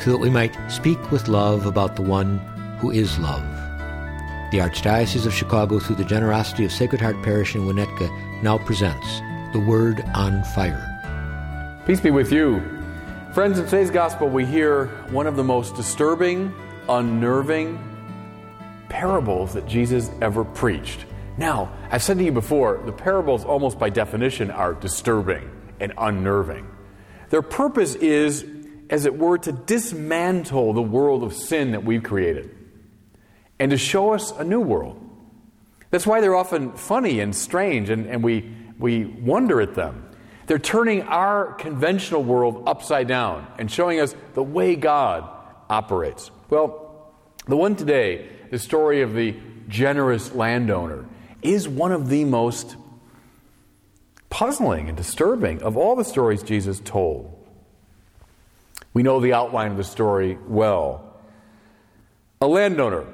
so that we might speak with love about the one who is love. The Archdiocese of Chicago, through the generosity of Sacred Heart Parish in Winnetka, now presents The Word on Fire. Peace be with you. Friends, in today's Gospel we hear one of the most disturbing, unnerving parables that Jesus ever preached. Now, I've said to you before, the parables almost by definition are disturbing and unnerving. Their purpose is, as it were, to dismantle the world of sin that we've created and to show us a new world. That's why they're often funny and strange, and we wonder at them. They're turning our conventional world upside down and showing us the way God operates. Well, the one today, the story of the generous landowner, is one of the most puzzling and disturbing of all the stories Jesus told. We know the outline of the story well. A landowner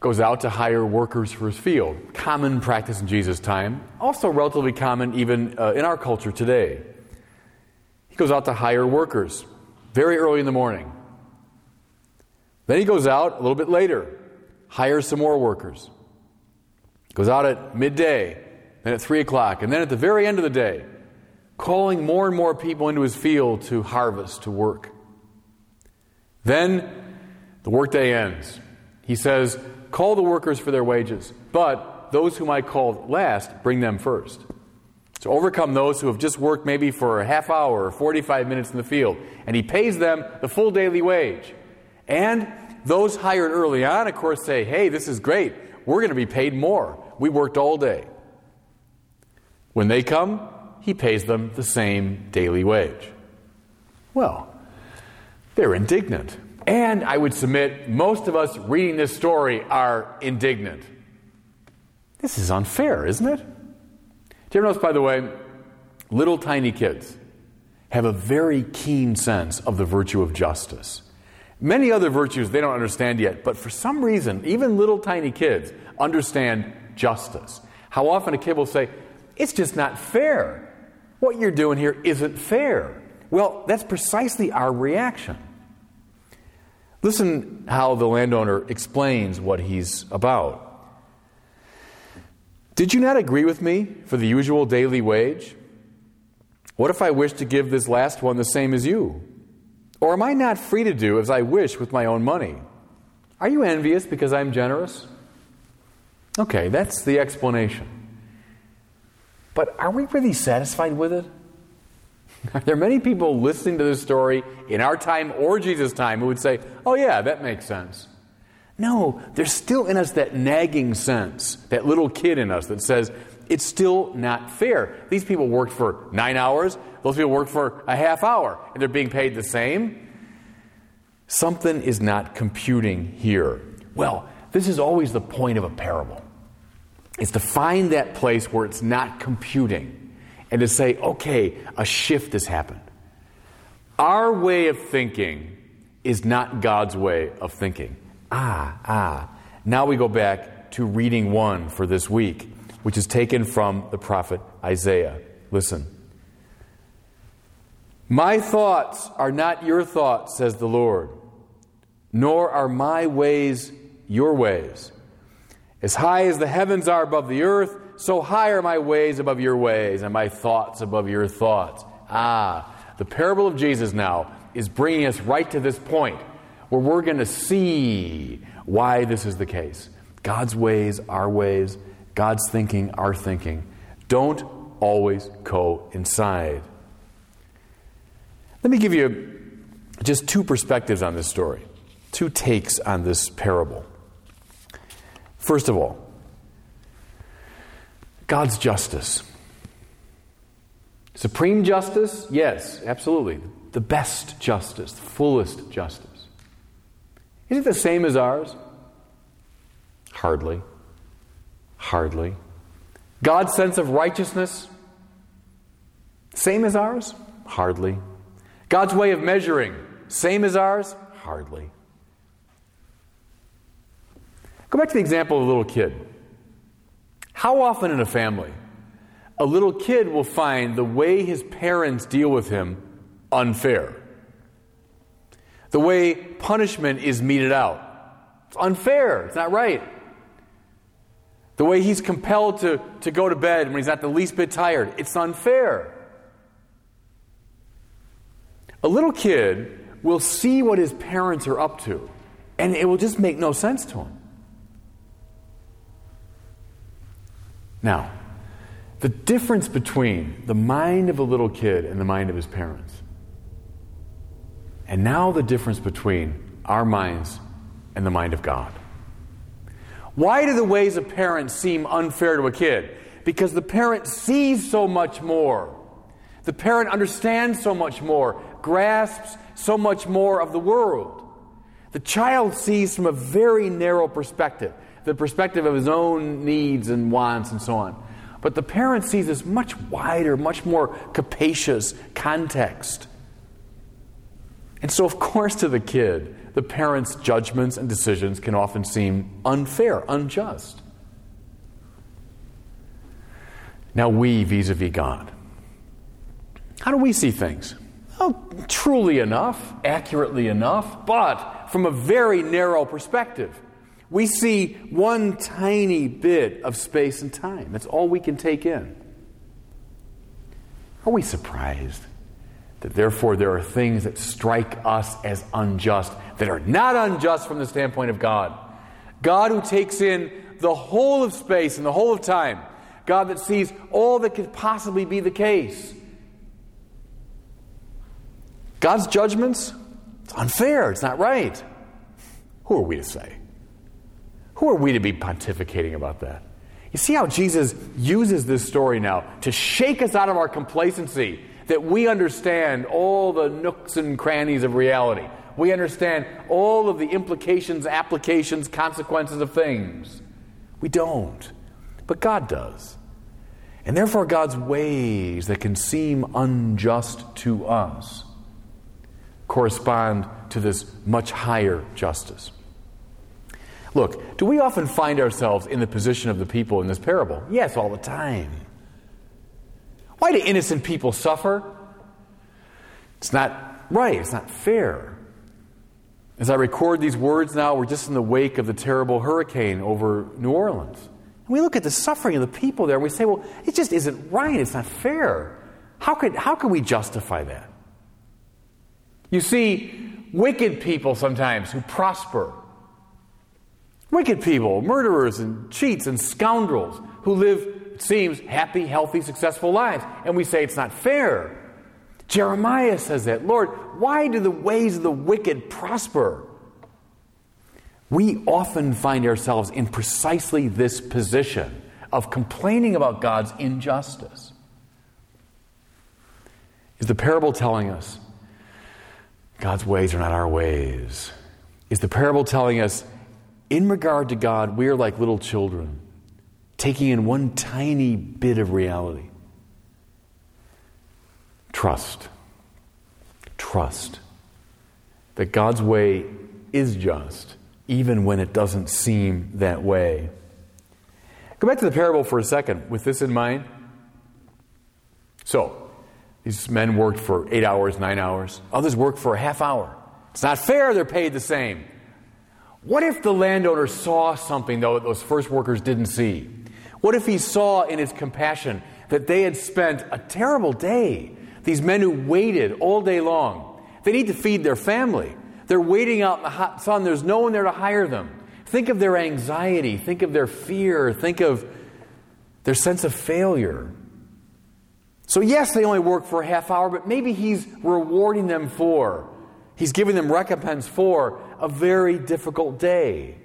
goes out to hire workers for his field. Common practice in Jesus' time, also relatively common even in our culture today. He goes out to hire workers very early in the morning. Then he goes out a little bit later, hires some more workers. Goes out at midday, then at 3 o'clock, and then at the very end of the day, calling more and more people into his field to harvest, to work. Then the workday ends. He says, "Call the workers for their wages, but those whom I called last, bring them first." So overcome those who have just worked maybe for a half hour or 45 minutes in the field, and he pays them the full daily wage. And those hired early on, of course, say, "Hey, this is great. We're going to be paid more. We worked all day." When they come, he pays them the same daily wage. Well, they're indignant. And I would submit most of us reading this story are indignant. This is unfair, isn't it? Do you ever notice, by the way, little tiny kids have a very keen sense of the virtue of justice. Many other virtues they don't understand yet, but for some reason, even little tiny kids understand justice. How often a kid will say, "It's just not fair. What you're doing here isn't fair." Well, that's precisely our reaction. Listen how the landowner explains what he's about. "Did you not agree with me for the usual daily wage? What if I wish to give this last one the same as you? Or am I not free to do as I wish with my own money? Are you envious because I'm generous?" Okay, that's the explanation. But are we really satisfied with it? There are many people listening to this story in our time or Jesus' time who would say, "Oh yeah, that makes sense." No, there's still in us that nagging sense, that little kid in us that says, "It's still not fair. These people worked for 9 hours. Those people worked for a half hour, and they're being paid the same. Something is not computing here." Well, this is always the point of a parable. It's to find that place where it's not computing and to say, okay, a shift has happened. Our way of thinking is not God's way of thinking. Now we go back to reading one for this week, which is taken from the prophet Isaiah. Listen. "My thoughts are not your thoughts, says the Lord, nor are my ways your ways. As high as the heavens are above the earth, so high are my ways above your ways, and my thoughts above your thoughts." The parable of Jesus now is bringing us right to this point where we're going to see why this is the case. God's ways, our ways, God's thinking, our thinking, don't always coincide. Let me give you just two perspectives on this story, two takes on this parable. First of all, God's justice. Supreme justice? Yes, absolutely. The best justice, the fullest justice. Is it the same as ours? Hardly. Hardly. God's sense of righteousness, same as ours? Hardly. God's way of measuring, same as ours? Hardly. Go back to the example of a little kid. How often in a family, a little kid will find the way his parents deal with him unfair. The way punishment is meted out. It's unfair. It's not right. The way he's compelled to go to bed when he's not the least bit tired. It's unfair. A little kid will see what his parents are up to, and it will just make no sense to him. Now, the difference between the mind of a little kid and the mind of his parents, and now the difference between our minds and the mind of God. Why do the ways of parents seem unfair to a kid? Because the parent sees so much more. The parent understands so much more, grasps so much more of the world. The child sees from a very narrow perspective, the perspective of his own needs and wants and so on. But the parent sees this much wider, much more capacious context. And so, of course, to the kid, the parent's judgments and decisions can often seem unfair, unjust. Now we, vis-a-vis God, how do we see things? Oh, truly enough, accurately enough, but from a very narrow perspective. We see one tiny bit of space and time. That's all we can take in. Are we surprised that therefore there are things that strike us as unjust that are not unjust from the standpoint of God? God who takes in the whole of space and the whole of time. God that sees all that could possibly be the case. God's judgments, it's unfair, it's not right. Who are we to say? Who are we to be pontificating about that? You see how Jesus uses this story now to shake us out of our complacency that we understand all the nooks and crannies of reality. We understand all of the implications, applications, consequences of things. We don't, but God does. And therefore God's ways that can seem unjust to us correspond to this much higher justice. Look, do we often find ourselves in the position of the people in this parable? Yes, all the time. Why do innocent people suffer? It's not right. It's not fair. As I record these words now, we're just in the wake of the terrible hurricane over New Orleans. And we look at the suffering of the people there and we say, well, it just isn't right. It's not fair. How could we justify that? You see, wicked people sometimes who prosper. Wicked people, murderers and cheats and scoundrels who live, it seems, happy, healthy, successful lives. And we say it's not fair. Jeremiah says that. Lord, why do the ways of the wicked prosper? We often find ourselves in precisely this position of complaining about God's injustice. Is the parable telling us God's ways are not our ways? Is the parable telling us in regard to God, we are like little children, taking in one tiny bit of reality? Trust. Trust that God's way is just, even when it doesn't seem that way. Go back to the parable for a second, with this in mind. So, these men worked for 8 hours, 9 hours. Others worked for a half hour. It's not fair they're paid the same. What if the landowner saw something, though, that those first workers didn't see? What if he saw in his compassion that they had spent a terrible day? These men who waited all day long. They need to feed their family. They're waiting out in the hot sun. There's no one there to hire them. Think of their anxiety. Think of their fear. Think of their sense of failure. So yes, they only work for a half hour, but maybe he's rewarding them for, he's giving them recompense for a very difficult day.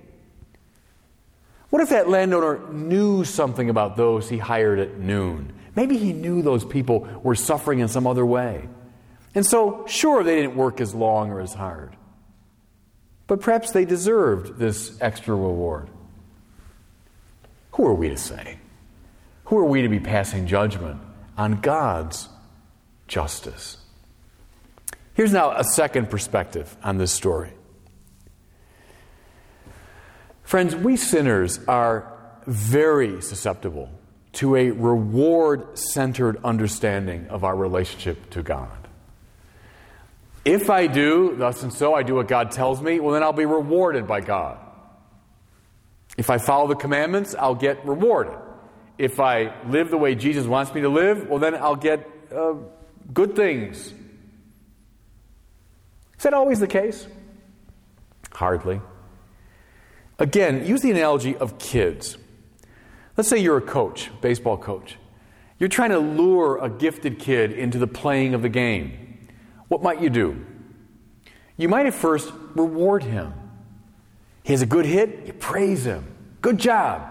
What if that landowner knew something about those he hired at noon? Maybe he knew those people were suffering in some other way. And so, sure, they didn't work as long or as hard. but perhaps they deserved this extra reward. Who are we to say? Who are we to be passing judgment on God's justice? Here's now a second perspective on this story. Friends, we sinners are very susceptible to a reward-centered understanding of our relationship to God. If I do thus and so, I do what God tells me, well, then I'll be rewarded by God. If I follow the commandments, I'll get rewarded. If I live the way Jesus wants me to live, well, then I'll get good things. Is that always the case? Hardly. Again, use the analogy of kids. Let's say you're a coach, baseball coach. You're trying to lure a gifted kid into the playing of the game. What might you do? You might at first reward him. He has a good hit, you praise him. Good job.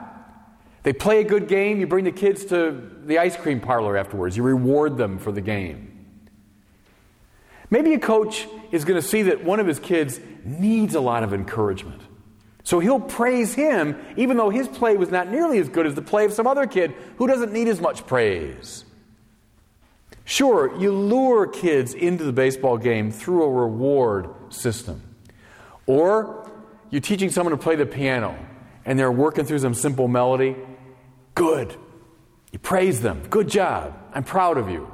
They play a good game, you bring the kids to the ice cream parlor afterwards. You reward them for the game. Maybe a coach is going to see that one of his kids needs a lot of encouragement. So he'll praise him, even though his play was not nearly as good as the play of some other kid who doesn't need as much praise. Sure, you lure kids into the baseball game through a reward system. Or you're teaching someone to play the piano, and they're working through some simple melody. Good. You praise them. Good job. I'm proud of you.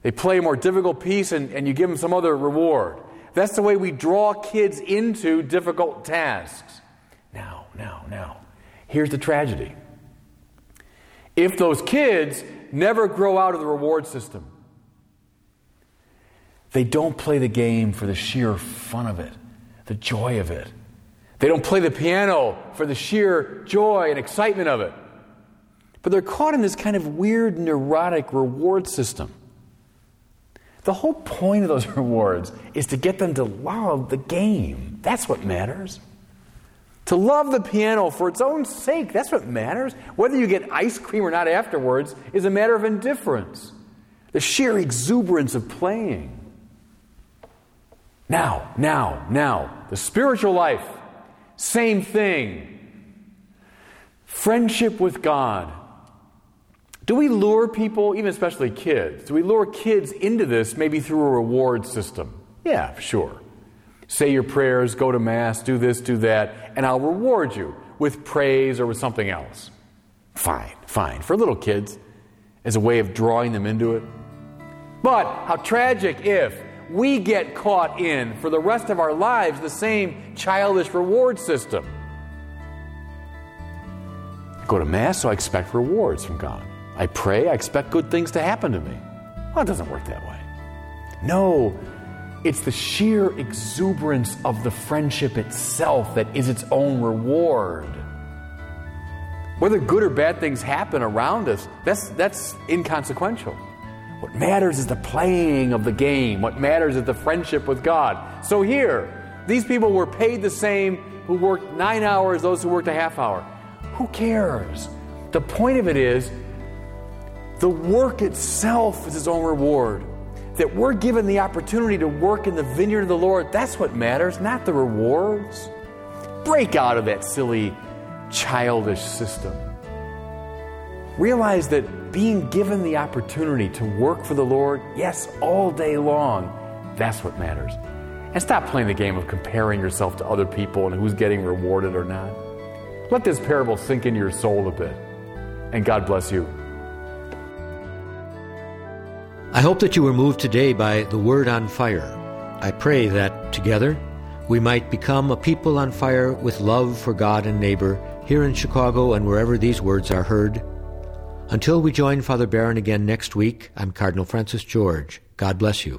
They play a more difficult piece, and you give them some other reward. That's the way we draw kids into difficult tasks. Now. Here's the tragedy. If those kids never grow out of the reward system, they don't play the game for the sheer fun of it, the joy of it. They don't play the piano for the sheer joy and excitement of it. But they're caught in this kind of weird, neurotic reward system. The whole point of those rewards is to get them to love the game. That's what matters. To love the piano for its own sake. That's what matters. Whether you get ice cream or not afterwards is a matter of indifference. The sheer exuberance of playing. Now. The spiritual life. Same thing. Friendship with God. Do we lure people, even especially kids, do we lure kids into this maybe through a reward system? Yeah, sure. Say your prayers, go to Mass, do this, do that, and I'll reward you with praise or with something else. Fine. For little kids, as a way of drawing them into it. But how tragic if we get caught in, for the rest of our lives, the same childish reward system. I go to Mass, so I expect rewards from God. I pray, I expect good things to happen to me. Well, it doesn't work that way. No, it's the sheer exuberance of the friendship itself that is its own reward. Whether good or bad things happen around us, that's inconsequential. What matters is the playing of the game. What matters is the friendship with God. So here, these people were paid the same who worked 9 hours, those who worked a half hour. Who cares? The point of it is, the work itself is its own reward. That we're given the opportunity to work in the vineyard of the Lord, that's what matters, not the rewards. Break out of that silly, childish system. Realize that being given the opportunity to work for the Lord, yes, all day long, that's what matters. And stop playing the game of comparing yourself to other people and who's getting rewarded or not. Let this parable sink into your soul a bit. And God bless you. I hope that you were moved today by the Word on Fire. I pray that together we might become a people on fire with love for God and neighbor here in Chicago and wherever these words are heard. Until we join Father Barron again next week, I'm Cardinal Francis George. God bless you.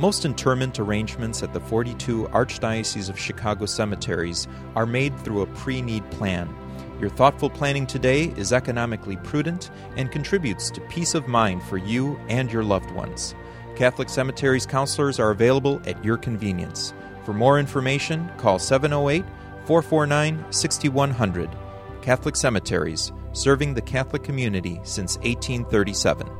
Most interment arrangements at the 42 Archdiocese of Chicago cemeteries are made through a pre-need plan. Your thoughtful planning today is economically prudent and contributes to peace of mind for you and your loved ones. Catholic Cemeteries counselors are available at your convenience. For more information, call 708-449-6100. Catholic Cemeteries, serving the Catholic community since 1837.